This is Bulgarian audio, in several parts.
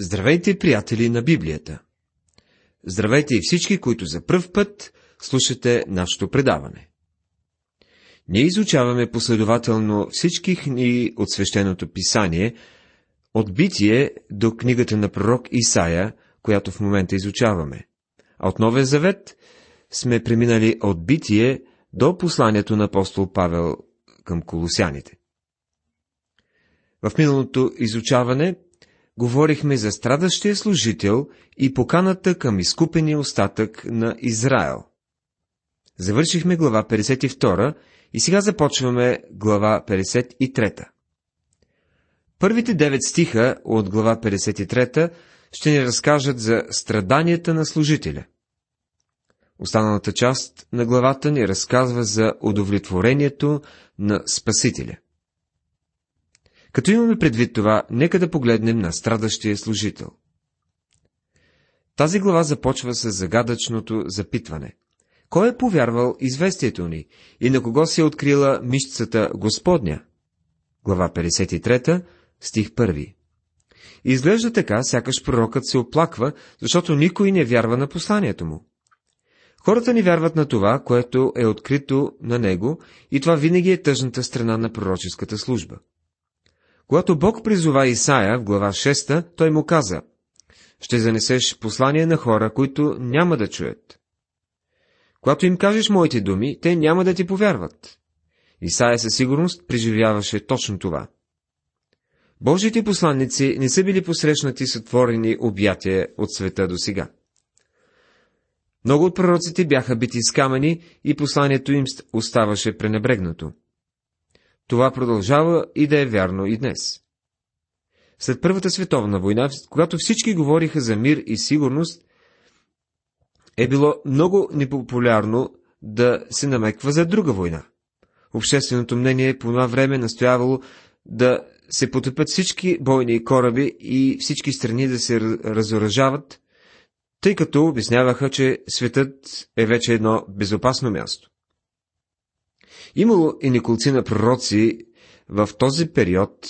Здравейте, приятели на Библията! Здравейте и всички, които за пръв път слушате нашето предаване. Ние изучаваме последователно всички книги от Свещеното писание, от Битие до книгата на пророк Исаия, която в момента изучаваме. А от Новия Завет сме преминали от Битие до посланието на апостол Павел към колосяните. В миналото изучаване говорихме за страдащия служител и поканата към изкупения остатък на Израел. Завършихме глава 52 и сега започваме глава 53. Първите 9 стиха от глава 53 ще ни разкажат за страданията на служителя. Останалата част на главата ни разказва за удовлетворението на Спасителя. Като имаме предвид това, нека да погледнем на страдащия служител. Тази глава започва с загадъчното запитване. Кой е повярвал известието ни и на кого се е открила мишцата Господня? Глава 53, стих 1. Изглежда така, сякаш пророкът се оплаква, защото никой не вярва на посланието му. Хората не вярват на това, което е открито на него, и това винаги е тъжната страна на пророческата служба. Когато Бог призова Исаия в глава 6, той му каза: «Ще занесеш послание на хора, които няма да чуят. Когато им кажеш моите думи, те няма да ти повярват». Исаия със сигурност преживяваше точно това. Божиите посланници не са били посрещнати с отворени обятия от света до сега. Много от пророците бяха бити с камъни и посланието им оставаше пренебрегнато. Това продължава и да е вярно и днес. След Първата световна война, когато всички говориха за мир и сигурност, е било много непопулярно да се намеква за друга война. Общественото мнение по това време настоявало да се потъпят всички бойни кораби и всички страни да се разоръжават, тъй като обясняваха, че светът е вече едно безопасно място. Имало и неколцина пророци в този период,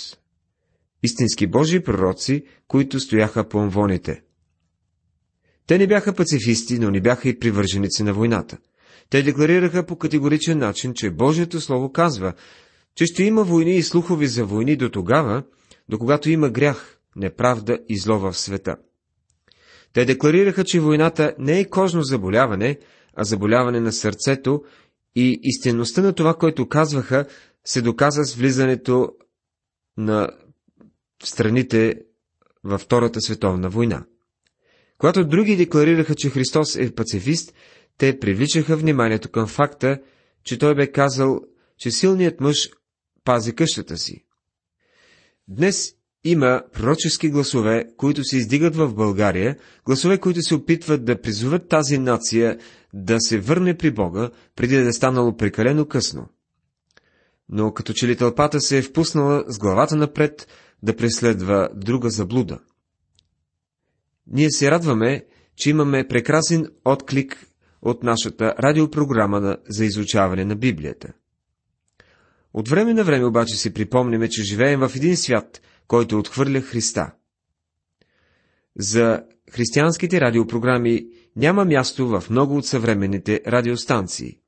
истински Божии пророци, които стояха по амвоните. Те не бяха пацифисти, но не бяха и привърженици на войната. Те декларираха по категоричен начин, че Божието слово казва, че ще има войни и слухови за войни до тогава, до когато има грях, неправда и зло в света. Те декларираха, че войната не е кожно заболяване, а заболяване на сърцето, и истинността на това, което казваха, се доказа с влизането на страните във Втората световна война. Когато други декларираха, че Христос е пацифист, те привличаха вниманието към факта, че той бе казал, че силният мъж пази къщата си. Днес има пророчески гласове, които се издигат в България, гласове, които се опитват да призоват тази нация да се върне при Бога, преди да е станало прекалено късно. Но като че ли тълпата се е впуснала с главата напред да преследва друга заблуда. Ние се радваме, че имаме прекрасен отклик от нашата радиопрограма за изучаване на Библията. От време на време обаче си припомняме, че живеем в един свят, който отхвърля Христа. За християнските радиопрограми няма място в много от съвременните радиостанции.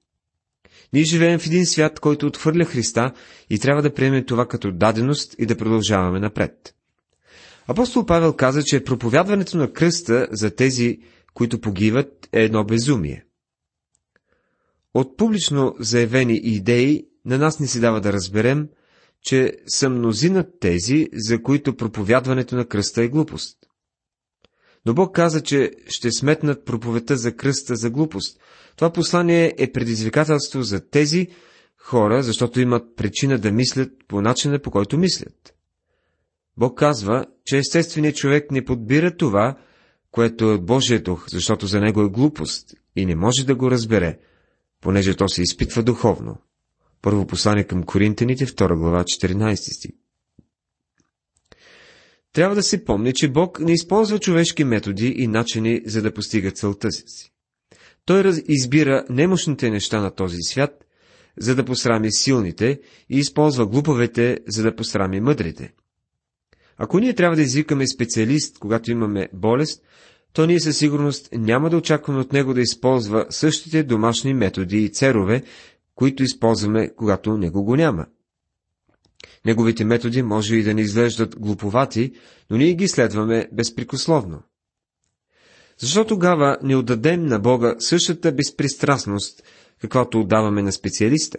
Ние живеем в един свят, който отхвърля Христа, и трябва да приемем това като даденост и да продължаваме напред. Апостол Павел каза, че проповядването на кръста за тези, които погиват, е едно безумие. От публично заявени идеи на нас не се дава да разберем, че са мнозина тези, за които проповядването на кръста е глупост. Но Бог каза, че ще сметнат проповедта за кръста за глупост. Това послание е предизвикателство за тези хора, защото имат причина да мислят по начина, по който мислят. Бог казва, че естественият човек не подбира това, което е от Божия дух, защото за него е глупост и не може да го разбере, понеже то се изпитва духовно. Първо послание към Коринтяните, 2 глава, 14 стих. Трябва да се помни, че Бог не използва човешки методи и начини, за да постига целта си. Той избира немощните неща на този свят, за да посрами силните, и използва глупавете, за да посрами мъдрите. Ако ние трябва да извикаме специалист, когато имаме болест, то ние със сигурност няма да очакваме от него да използва същите домашни методи и церове, които използваме, когато него го няма. Неговите методи може и да ни изглеждат глуповати, но ние ги следваме безпрекословно. Защо тогава не отдадем на Бога същата безпристрастност, каквато отдаваме на специалиста?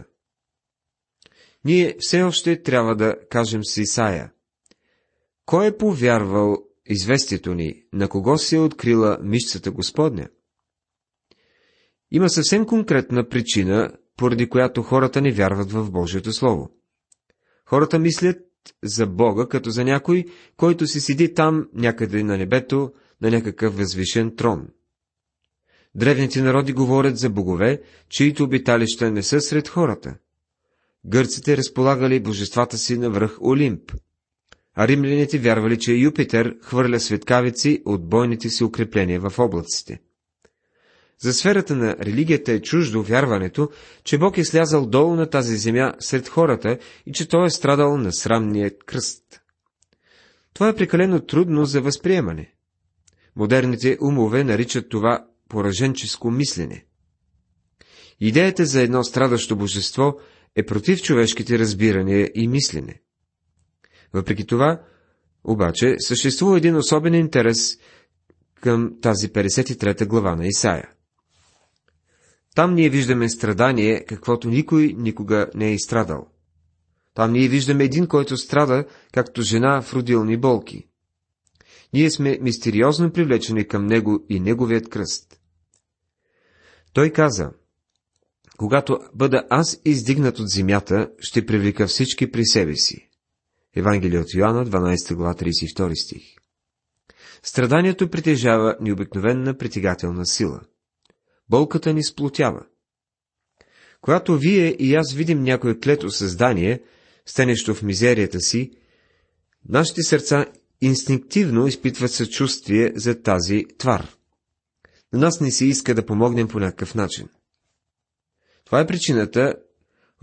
Ние все още трябва да кажем с Исаия: кой е повярвал известието ни, на кого се е открила мишцата Господня? Има съвсем конкретна причина, поради която хората не вярват в Божието Слово. Хората мислят за Бога като за някой, който си седи там някъде на небето, на някакъв възвишен трон. Древните народи говорят за богове, чието обиталища не са сред хората. Гърците разполагали божествата си на връх Олимп, а римляните вярвали, че Юпитер хвърля светкавици от бойните си укрепления в облаците. За сферата на религията е чуждо вярването, че Бог е слязал долу на тази земя сред хората и че Той е страдал на срамния кръст. Това е прекалено трудно за възприемане. Модерните умове наричат това пораженческо мислене. Идеята за едно страдащо божество е против човешките разбирания и мислене. Въпреки това, обаче, съществува един особен интерес към тази 53-та глава на Исаия. Там ние виждаме страдание, каквото никой никога не е изстрадал. Там ние виждаме един, който страда, както жена в родилни болки. Ние сме мистериозно привлечени към Него и Неговият кръст. Той каза: когато бъда аз издигнат от земята, ще привлека всички при себе си. Евангелие от Йоанна, 12 глава, 32 стих. Страданието притежава необикновена притегателна сила. Болката ни сплотява. Когато вие и аз видим някое клето създание, стенещо в мизерията си, нашите сърца инстинктивно изпитват съчувствие за тази твар. На нас не се иска да помогнем по някакъв начин. Това е причината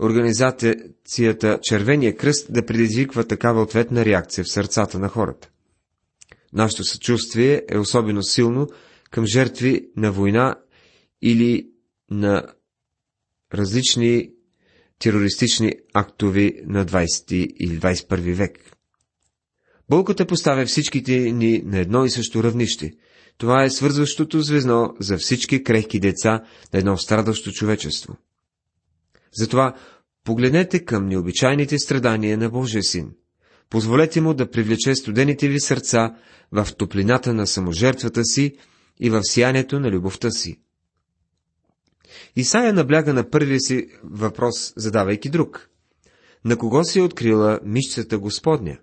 организацията Червения кръст да предизвиква такава ответна реакция в сърцата на хората. Нашето съчувствие е особено силно към жертви на война или на различни терористични актови на 20 или 21 век. Болката поставя всичките ни на едно и също равнище. Това е свързващото звено за всички крехки деца на едно страдащо човечество. Затова погледнете към необичайните страдания на Божия Син. Позволете му да привлече студените ви сърца в топлината на саможертвата си и в сиянието на любовта си. Исаия набляга на първия си въпрос, задавайки друг: на кого се е открила мишцата Господня?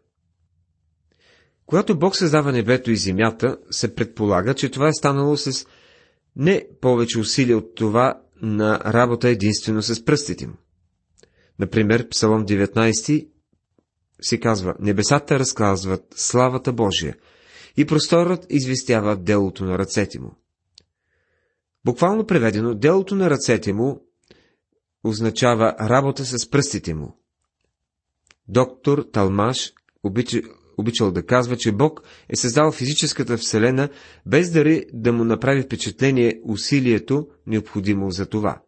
Когато Бог създава небето и земята, се предполага, че това е станало с не повече усилие от това на работа единствено с пръстите му. Например, Псалом 19 се казва: небесата разказват славата Божия и просторът известява делото на ръцете му. Буквално преведено, делото на ръцете му означава работа с пръстите му. Доктор Талмаш обичал да казва, че Бог е създал физическата вселена, без дари да му направи впечатление усилието, необходимо за това.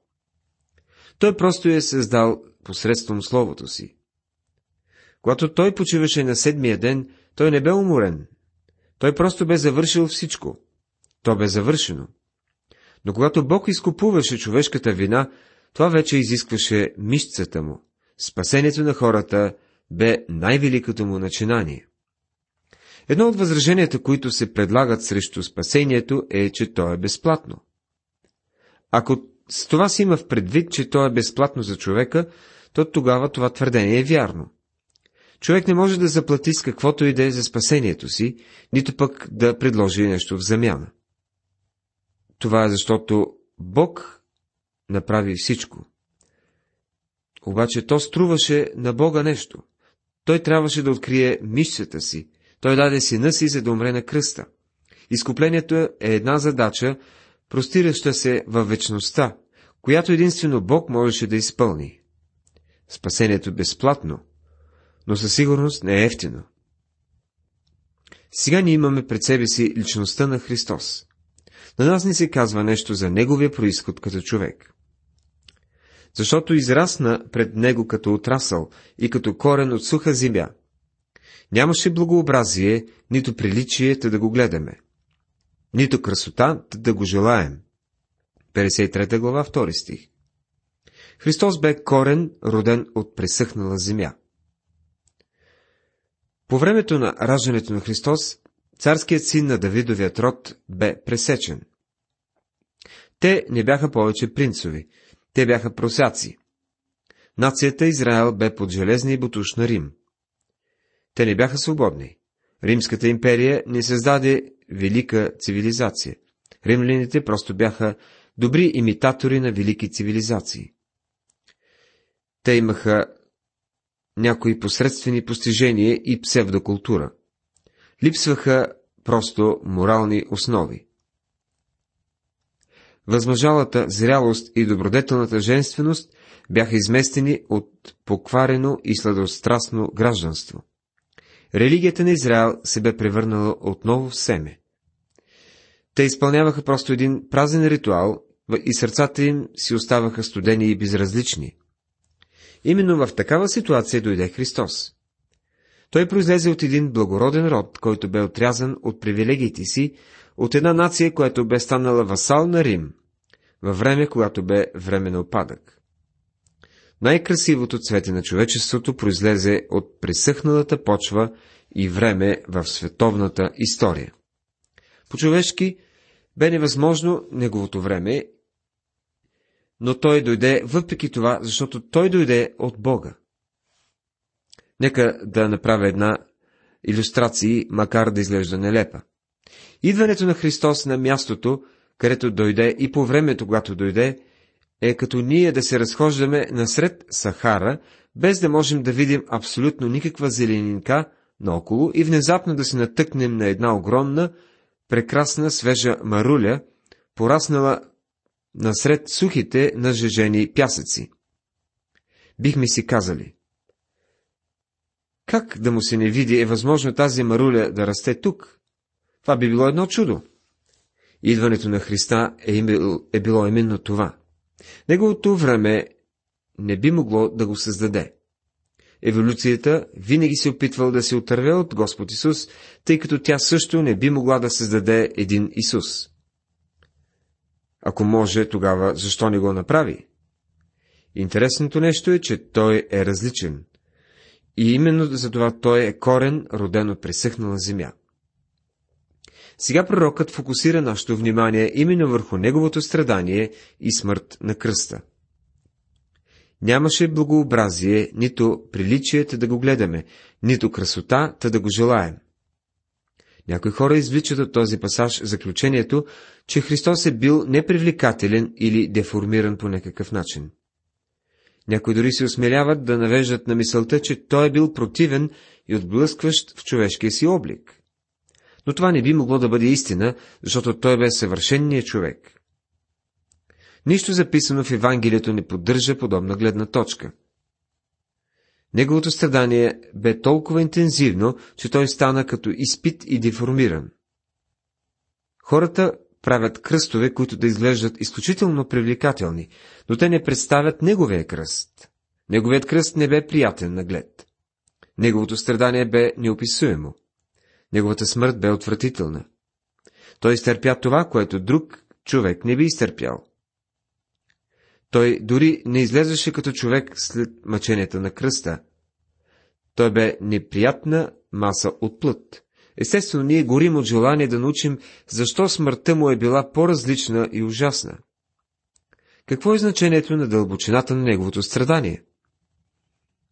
Той просто я е създал посредством Словото си. Когато той почиваше на седмия ден, той не бе уморен. Той просто бе завършил всичко. То бе завършено. Но когато Бог изкупуваше човешката вина, това вече изискваше мишцата му. Спасението на хората бе най-великото му начинание. Едно от възраженията, които се предлагат срещу спасението, е, че то е безплатно. Ако с това си има в предвид, че то е безплатно за човека, то тогава това твърдение е вярно. Човек не може да заплати с каквото и да е за спасението си, нито пък да предложи нещо в замяна. Това е защото Бог направи всичко. Обаче то струваше на Бога нещо. Той трябваше да открие мишцата си. Той даде сина си, за да умре на кръста. Изкуплението е една задача, простираща се във вечността, която единствено Бог можеше да изпълни. Спасението безплатно, но със сигурност не е ефтино. Сега ние имаме пред себе си личността на Христос. На нас ни се казва нещо за Неговия произход като човек. Защото израсна пред Него като отрасъл и като корен от суха земя. Нямаше благообразие, нито приличие да го гледаме, нито красота да го желаем. 53 глава, 2 стих. Христос бе корен, роден от пресъхнала земя. По времето на раждането на Христос, царският син на Давидовия род бе пресечен. Те не бяха повече принцови, те бяха просяци. Нацията Израел бе под железния ботуш на Рим. Те не бяха свободни. Римската империя не създаде велика цивилизация. Римляните просто бяха добри имитатори на велики цивилизации. Те имаха някои посредствени постижения и псевдокултура. Липсваха просто морални основи. Възмъжалата зрялост и добродетелната женственост бяха изместени от покварено и сладострастно гражданство. Религията на Израел се бе превърнала отново в семе. Те изпълняваха просто един празен ритуал и сърцата им си оставаха студени и безразлични. Именно в такава ситуация дойде Христос. Той произлезе от един благороден род, който бе отрязан от привилегиите си, от една нация, която бе станала васал на Рим, във време, когато бе време на опадък. Най-красивото цвете на човечеството произлезе от пресъхналата почва и време в световната история. По-човешки бе невъзможно неговото време, но той дойде въпреки това, защото той дойде от Бога. Нека да направя една илюстрация, макар да изглежда нелепа. Идването на Христос на мястото, където дойде и по времето, когато дойде, е като ние да се разхождаме насред Сахара, без да можем да видим абсолютно никаква зеленинка наоколо и внезапно да се натъкнем на една огромна, прекрасна свежа маруля, пораснала насред сухите нажежени пясъци. Бихме си казали: как да му се не види, е възможно тази маруля да расте тук? Това би било едно чудо. Идването на Христа е било именно това. Неговото време не би могло да го създаде. Еволюцията винаги се опитвала да се отърве от Господ Исус, тъй като тя също не би могла да създаде един Исус. Ако може, тогава защо не го направи? Интересното нещо е, че той е различен. И именно за това той е корен, роден от пресъхнала земя. Сега пророкът фокусира нашето внимание именно върху неговото страдание и смърт на кръста. Нямаше благообразие, нито приличие да го гледаме, нито красота да го желаем. Някои хора извличат от този пасаж заключението, че Христос е бил непривлекателен или деформиран по някакъв начин. Някои дори се осмеляват да навеждат на мисълта, че той е бил противен и отблъскващ в човешкия си облик. Но това не би могло да бъде истина, защото той бе съвършенният човек. Нищо записано в Евангелието не поддържа подобна гледна точка. Неговото страдание бе толкова интензивно, че той стана като изпит и деформиран. Хората правят кръстове, които да изглеждат изключително привлекателни, но те не представят неговия кръст. Неговият кръст не бе приятен на глед. Неговото страдание бе неописуемо. Неговата смърт бе отвратителна. Той изтърпя това, което друг човек не би изтърпял. Той дори не излезваше като човек след мъченията на кръста. Той бе неприятна маса от плът. Естествено, ние горим от желание да научим, защо смъртта му е била по-различна и ужасна. Какво е значението на дълбочината на неговото страдание?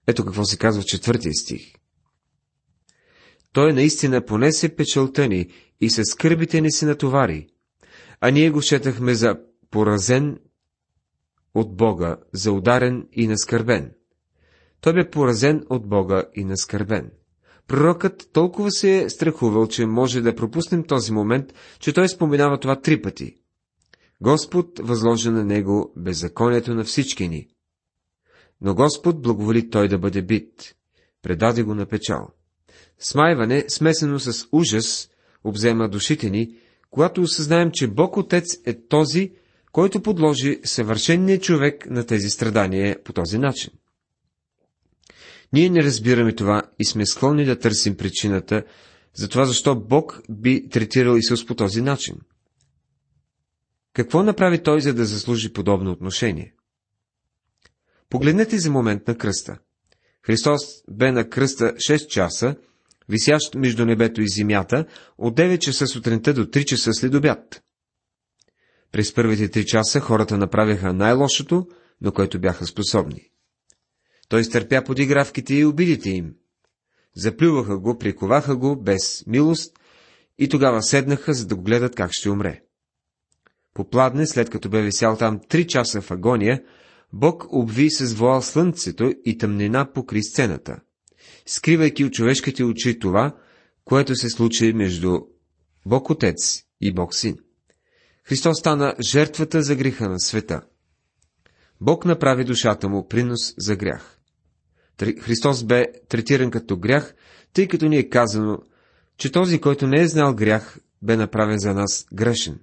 Ето какво се казва в 4 стих. Той наистина понесе печалта ни и със скърбите ни се натовари, а ние го счетахме за поразен от Бога, за ударен и наскърбен. Той бе поразен от Бога и наскърбен. Пророкът толкова се е страхувал, че може да пропуснем този момент, че той споменава това 3 пъти. Господ възложи на него беззаконието на всички ни. Но Господ благоволи той да бъде бит, предаде го на печал. Смайване, смесено с ужас, обзема душите ни, когато осъзнаем, че Бог Отец е този, който подложи съвършения човек на тези страдания по този начин. Ние не разбираме това и сме склонни да търсим причината за това, защо Бог би третирал Исус по този начин. Какво направи Той, за да заслужи подобно отношение? Погледнете за момент на кръста. Христос бе на кръста 6 часа, висящ между небето и земята, от 9 часа сутринта до 3 часа след обяд. През първите 3 часа хората направиха най-лошото, на което бяха способни. Той изтърпя подигравките и обидите им. Заплюваха го, приковаха го без милост и тогава седнаха, за да го гледат как ще умре. Попладне, след като бе висял там 3 часа в агония, Бог обви с воал слънцето и тъмнина покри сцената, скривайки от човешките очи това, което се случи между Бог Отец и Бог Син. Христос стана жертвата за греха на света. Бог направи душата му принос за грях. Христос бе третиран като грях, тъй като ни е казано, че този, който не е знал грях, бе направен за нас грешен.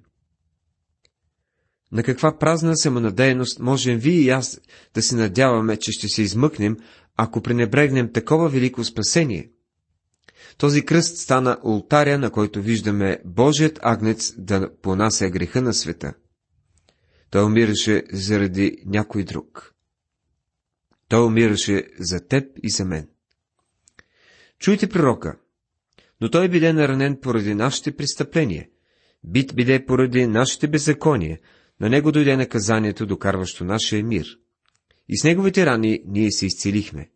На каква празна самонадеяност можем вие и аз да се надяваме, че ще се измъкнем, ако пренебрегнем такова велико спасение? Този кръст стана олтаря, на който виждаме Божият агнец да понася греха на света. Той умираше заради някой друг. Той умираше за теб и за мен. Чуйте пророка, но той биде наранен поради нашите престъпления, бит биде поради нашите беззакония, на него дойде наказанието, докарващо нашия мир. И с неговите рани ние се изцелихме.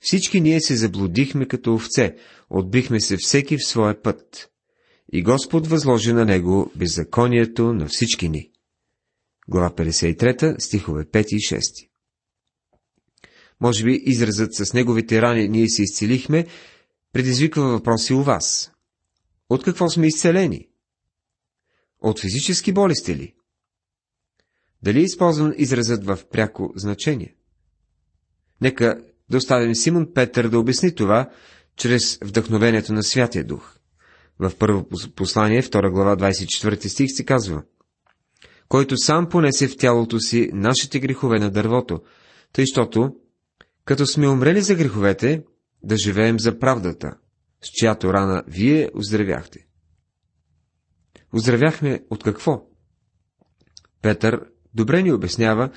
Всички ние се заблудихме като овце, отбихме се всеки в своя път. И Господ възложи на него беззаконието на всички ни. Глава 53, стихове 5 и 6. Може би изразът „с неговите рани ние се изцелихме“ предизвиква въпроси у вас. От какво сме изцелени? От физически болести ли? Дали е използван изразът в пряко значение? Нека да оставим Симон Петър да обясни това чрез вдъхновението на Святия Дух. В първо послание, 2 глава, 24 стих се казва: който сам понесе в тялото си нашите грехове на дървото, тъй щото, като сме умрели за греховете, да живеем за правдата, с чиято рана вие оздравяхте. Оздравяхме от какво? Петър добре ни обяснява,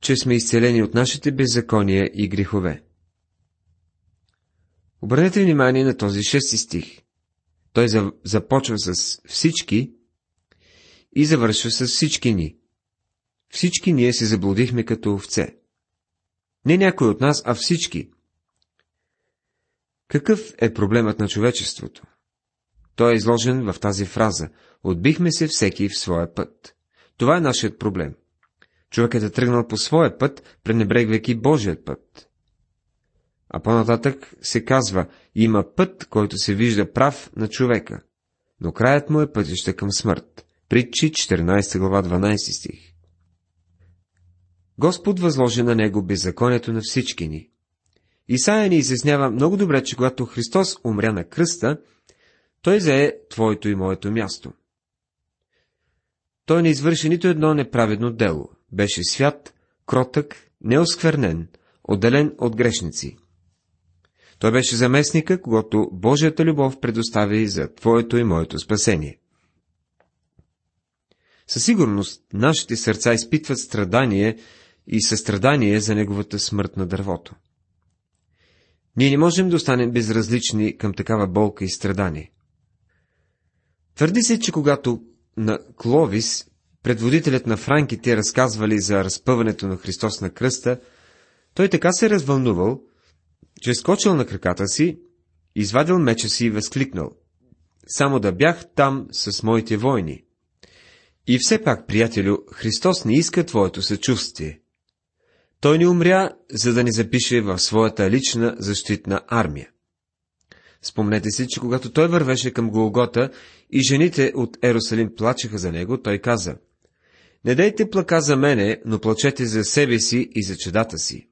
че сме изцелени от нашите беззакония и грехове. Обърнете внимание на този 6 стих. Той започва с всички и завършва с всички ни. Всички ние се заблудихме като овце. Не някой от нас, а всички. Какъв е проблемът на човечеството? Той е изложен в тази фраза: отбихме се всеки в своя път. Това е нашият проблем. Човекът е тръгнал по своя път, пренебрегвайки Божият път. А по-нататък се казва: има път, който се вижда прав на човека, но краят му е пътища към смърт. Притчи, 14 глава, 12 стих. Господ възложи на него беззаконието на всички ни. Исаия ни изяснява много добре, че когато Христос умря на кръста, Той зае твоето и моето място. Той не извърши нито едно неправедно дело. Беше свят, кротък, неосквернен, отделен от грешници. Той беше заместника, когато Божията любов предостави за твоето и моето спасение. Със сигурност нашите сърца изпитват страдание и състрадание за неговата смърт на дървото. Ние не можем да останем безразлични към такава болка и страдание. Твърди се, че когато на Кловис, предводителят на франките, разказвали за разпъването на Христос на кръста, той така се развълнувал, че скочил на краката си, извадил меча си и възкликнал: само да бях там с моите войни. И все пак, приятелю, Христос не иска твоето съчувствие. Той не умря, за да ни запише в своята лична защитна армия. Спомнете си, че когато той вървеше към Голгота и жените от Ерусалим плачеха за него, той каза: не дейте плака за мене, но плачете за себе си и за чедата си.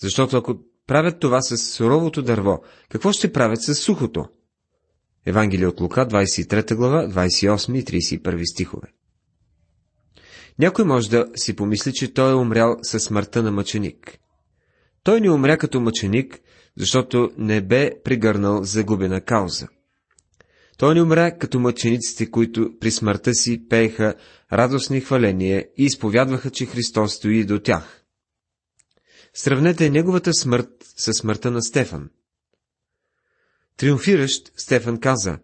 Защото ако правят това с суровото дърво. Какво ще правят с сухото? Евангелие от Лука, 23 глава, 28 и 31 стихове. Някой може да си помисли, че той е умрял със смъртта на мъченик. Той не умря като мъченик, защото не бе пригърнал загубена кауза. Той не умря като мъчениците, които при смъртта си пееха радостни хваления и изповядваха, че Христос стои до тях. Сравнете неговата смърт със смъртта на Стефан. Триумфиращ, Стефан каза: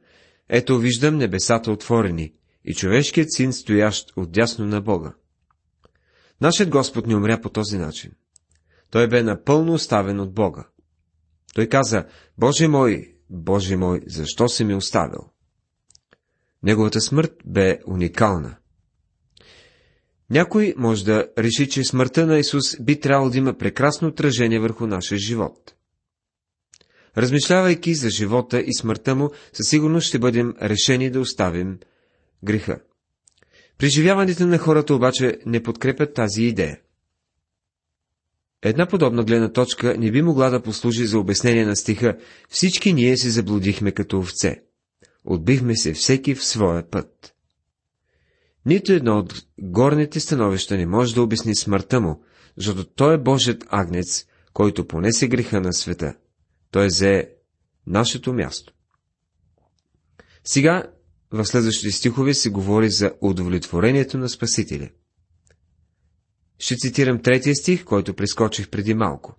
„Ето виждам небесата отворени и човешкият син стоящ отдясно на Бога“. Нашият Господ не умря по този начин. Той бе напълно оставен от Бога. Той каза: „Боже мой, Боже мой, защо си ми оставил?“ Неговата смърт бе уникална. Някой може да реши, че смъртта на Исус би трябвало да има прекрасно отражение върху нашия живот. Размишлявайки за живота и смъртта му, със сигурност ще бъдем решени да оставим греха. Преживяванията на хората обаче не подкрепят тази идея. Една подобна гледна точка не би могла да послужи за обяснение на стиха „Всички ние се заблудихме като овце. Отбихме се всеки в своя път“. Нито едно от горните становища не може да обясни смъртта му, защото той е Божият агнец, който понесе греха на света. Той взе нашето място. Сега, в следващите стихове, се говори за удовлетворението на Спасителя. Ще цитирам третия стих, който прескочих преди малко.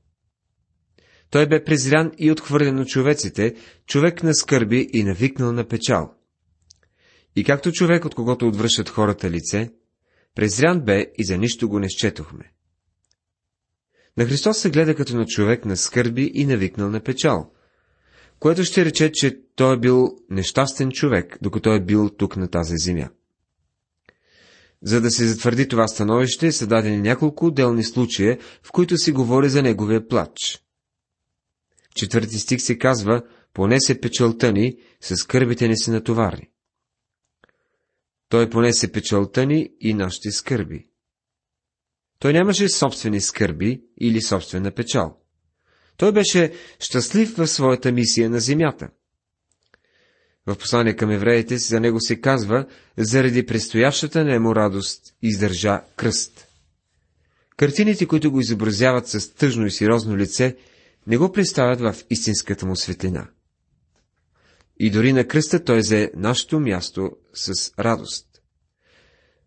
„Той бе презрян и отхвърлен от човеците, човек на скърби и навикнал на печал. И както човек, от когото отвръщат хората лице, презрян бе и за нищо го не счетохме“. На Христос се гледа като на човек на скърби и навикнал на печал, което ще рече, че той е бил нещастен човек, докато е бил тук на тази земя. За да се затвърди това становище, са дадени няколко отделни случая, в които се говори за неговия плач. Четвърти стих се казва: „Понесе печалта ни, със скърбите ни се натовари“. Той понесе печалта ни и нашите скърби. Той нямаше собствени скърби или собствена печал. Той беше щастлив в своята мисия на земята. В послание към евреите за него се казва: „Заради предстоящата нему радост издържа кръст“. Картините, които го изобразяват с тъжно и сериозно лице, не го представят в истинската му светлина. И дори на кръста той взе нашето място с радост.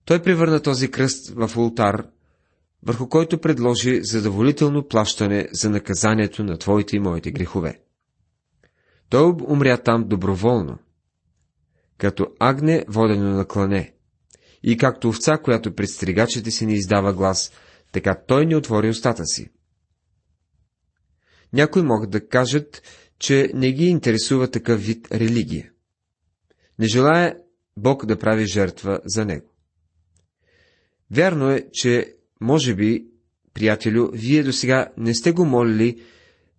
Той превърна този кръст в олтар, върху който предложи задоволително плащане за наказанието на твоите и моите грехове. Той умря там доброволно, като агне водено на клане, и както овца, която пред стригачите си не издава глас, така той не отвори устата си. Някои могат да кажат, че не ги интересува такъв вид религия. Не желае Бог да прави жертва за него. Вярно е, че може би, приятелю, вие досега не сте го молили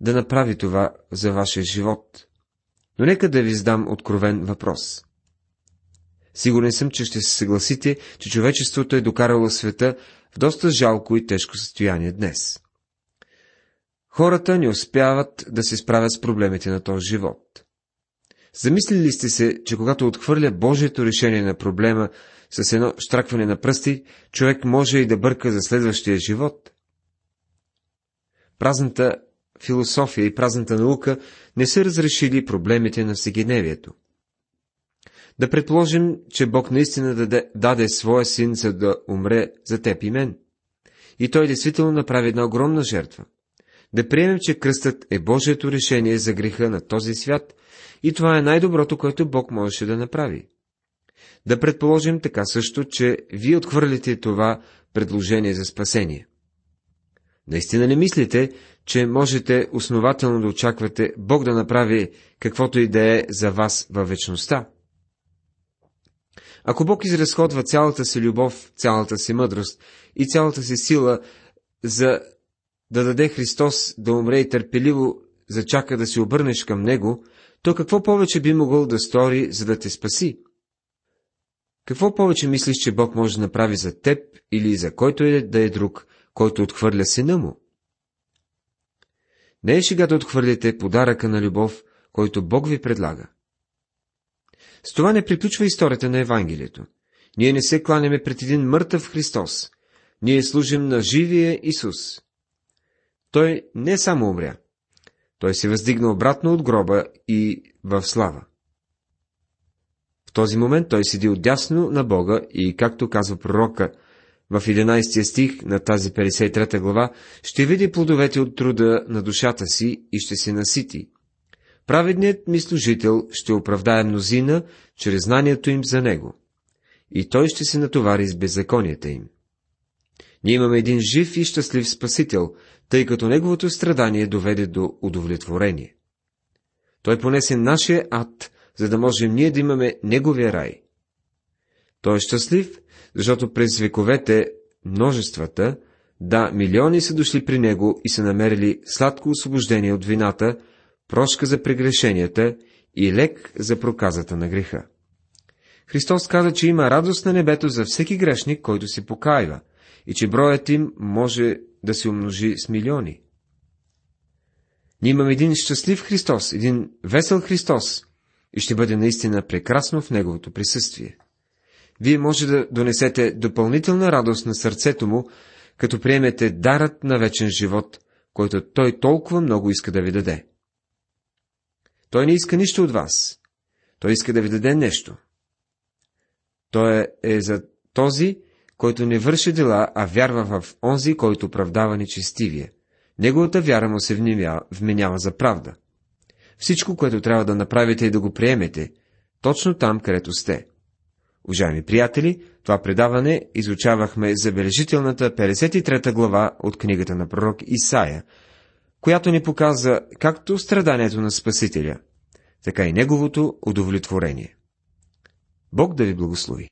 да направи това за вашия живот. Но нека да ви задам откровен въпрос. Сигурен съм, че ще се съгласите, че човечеството е докарало света в доста жалко и тежко състояние днес. Хората не успяват да се справят с проблемите на този живот. Замислили сте се, че когато отхвърля Божието решение на проблема с едно щракване на пръсти, човек може и да бърка за следващия живот? Празната философия и празната наука не са разрешили проблемите на всекидневието. Да предположим, че Бог наистина даде своя син, за да умре за теб и мен. И той действително направи една огромна жертва. Да приемем, че кръстът е Божието решение за греха на този свят и това е най-доброто, което Бог можеше да направи. Да предположим така също, че вие отхвърлите това предложение за спасение. Наистина не мислите, че можете основателно да очаквате Бог да направи каквото и да е за вас във вечността? Ако Бог изразходва цялата си любов, цялата си мъдрост и цялата си сила, за да даде Христос да умре и търпеливо зачака да се обърнеш към Него, то какво повече би могъл да стори, за да те спаси? Какво повече мислиш, че Бог може да направи за теб или за който и да е друг, който отхвърля сина му? Не е шега да отхвърлите подаръка на любов, който Бог ви предлага. С това не приключва историята на Евангелието. Ние не се кланяме пред един мъртъв Христос. Ние служим на живия Исус. Той не само умря. Той се въздигна обратно от гроба и в слава. В този момент той седи отдясно на Бога и, както казва пророка в 11 стих на тази 53 глава, ще види плодовете от труда на душата си и ще се насити. Праведният ми служител ще оправдае мнозина чрез знанието им за него. И той ще се натовари с беззаконията им. Ние имаме един жив и щастлив Спасител, тъй като неговото страдание доведе до удовлетворение. Той понесе нашия ад, за да можем ние да имаме неговия рай. Той е щастлив, защото през вековете множествата, да, милиони са дошли при него и са намерили сладко освобождение от вината, прошка за прегрешенията и лек за проказата на греха. Христос каза, че има радост на небето за всеки грешник, който се покаява, и че броят им може да се умножи с милиони. Ние имаме един щастлив Христос, един весел Христос, и ще бъде наистина прекрасно в неговото присъствие. Вие може да донесете допълнителна радост на сърцето му, като приемете дарът на вечен живот, който той толкова много иска да ви даде. Той не иска нищо от вас. Той иска да ви даде нещо. Той е за този, който не върши дела, а вярва в онзи, който оправдава нечестивия. Неговата вяра му се вменява за правда. Всичко, което трябва да направите и да го приемете, точно там, където сте. Уважаеми приятели, това предаване изучавахме забележителната 53 глава от книгата на пророк Исаия, която ни показва както страданието на Спасителя, така и неговото удовлетворение. Бог да ви благослови!